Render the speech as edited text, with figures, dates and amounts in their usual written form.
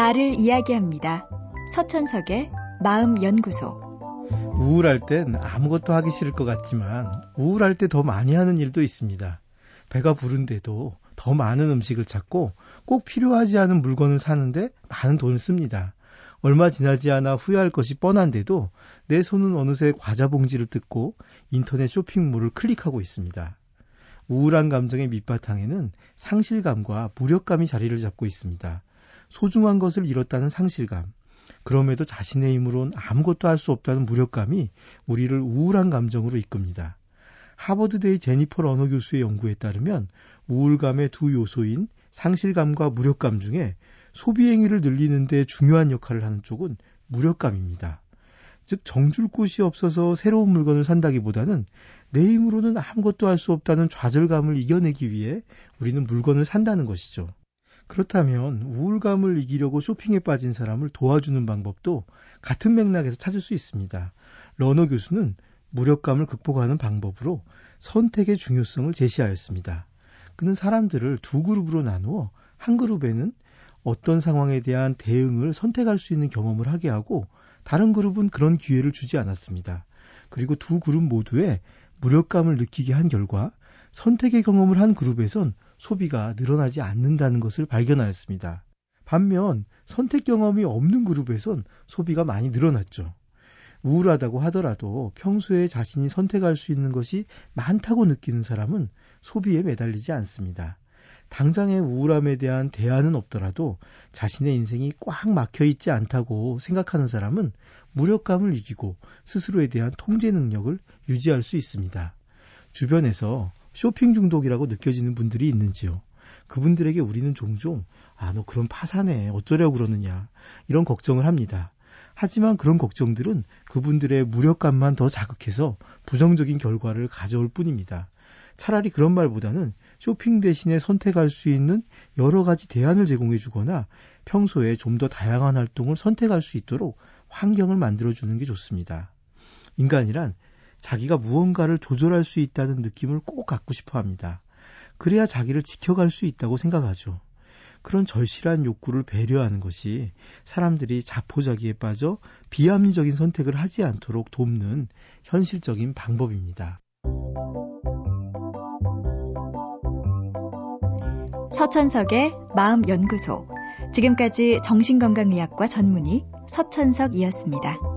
나를 이야기합니다. 서천석의 마음연구소. 우울할 땐 아무것도 하기 싫을 것 같지만 우울할 때 더 많이 하는 일도 있습니다. 배가 부른데도 더 많은 음식을 찾고 꼭 필요하지 않은 물건을 사는데 많은 돈을 씁니다. 얼마 지나지 않아 후회할 것이 뻔한데도 내 손은 어느새 과자 봉지를 뜯고 인터넷 쇼핑몰을 클릭하고 있습니다. 우울한 감정의 밑바탕에는 상실감과 무력감이 자리를 잡고 있습니다. 소중한 것을 잃었다는 상실감, 그럼에도 자신의 힘으로는 아무것도 할 수 없다는 무력감이 우리를 우울한 감정으로 이끕니다. 하버드대의 제니퍼 러너 교수의 연구에 따르면 우울감의 두 요소인 상실감과 무력감 중에 소비 행위를 늘리는 데 중요한 역할을 하는 쪽은 무력감입니다. 즉 정줄 곳이 없어서 새로운 물건을 산다기보다는 내 힘으로는 아무것도 할 수 없다는 좌절감을 이겨내기 위해 우리는 물건을 산다는 것이죠. 그렇다면 우울감을 이기려고 쇼핑에 빠진 사람을 도와주는 방법도 같은 맥락에서 찾을 수 있습니다. 러너 교수는 무력감을 극복하는 방법으로 선택의 중요성을 제시하였습니다. 그는 사람들을 두 그룹으로 나누어 한 그룹에는 어떤 상황에 대한 대응을 선택할 수 있는 경험을 하게 하고 다른 그룹은 그런 기회를 주지 않았습니다. 그리고 두 그룹 모두에 무력감을 느끼게 한 결과 선택의 경험을 한 그룹에선 소비가 늘어나지 않는다는 것을 발견하였습니다. 반면 선택 경험이 없는 그룹에선 소비가 많이 늘어났죠. 우울하다고 하더라도 평소에 자신이 선택할 수 있는 것이 많다고 느끼는 사람은 소비에 매달리지 않습니다. 당장의 우울함에 대한 대안은 없더라도 자신의 인생이 꽉 막혀있지 않다고 생각하는 사람은 무력감을 이기고 스스로에 대한 통제 능력을 유지할 수 있습니다. 주변에서 쇼핑 중독이라고 느껴지는 분들이 있는지요? 그분들에게 우리는 종종 너 그럼 파산해 어쩌려고 그러느냐 이런 걱정을 합니다. 하지만 그런 걱정들은 그분들의 무력감만 더 자극해서 부정적인 결과를 가져올 뿐입니다. 차라리 그런 말보다는 쇼핑 대신에 선택할 수 있는 여러 가지 대안을 제공해 주거나 평소에 좀 더 다양한 활동을 선택할 수 있도록 환경을 만들어주는 게 좋습니다. 인간이란 자기가 무언가를 조절할 수 있다는 느낌을 꼭 갖고 싶어 합니다. 그래야 자기를 지켜갈 수 있다고 생각하죠. 그런 절실한 욕구를 배려하는 것이 사람들이 자포자기에 빠져 비합리적인 선택을 하지 않도록 돕는 현실적인 방법입니다. 서천석의 마음연구소. 지금까지 정신건강의학과 전문의 서천석이었습니다.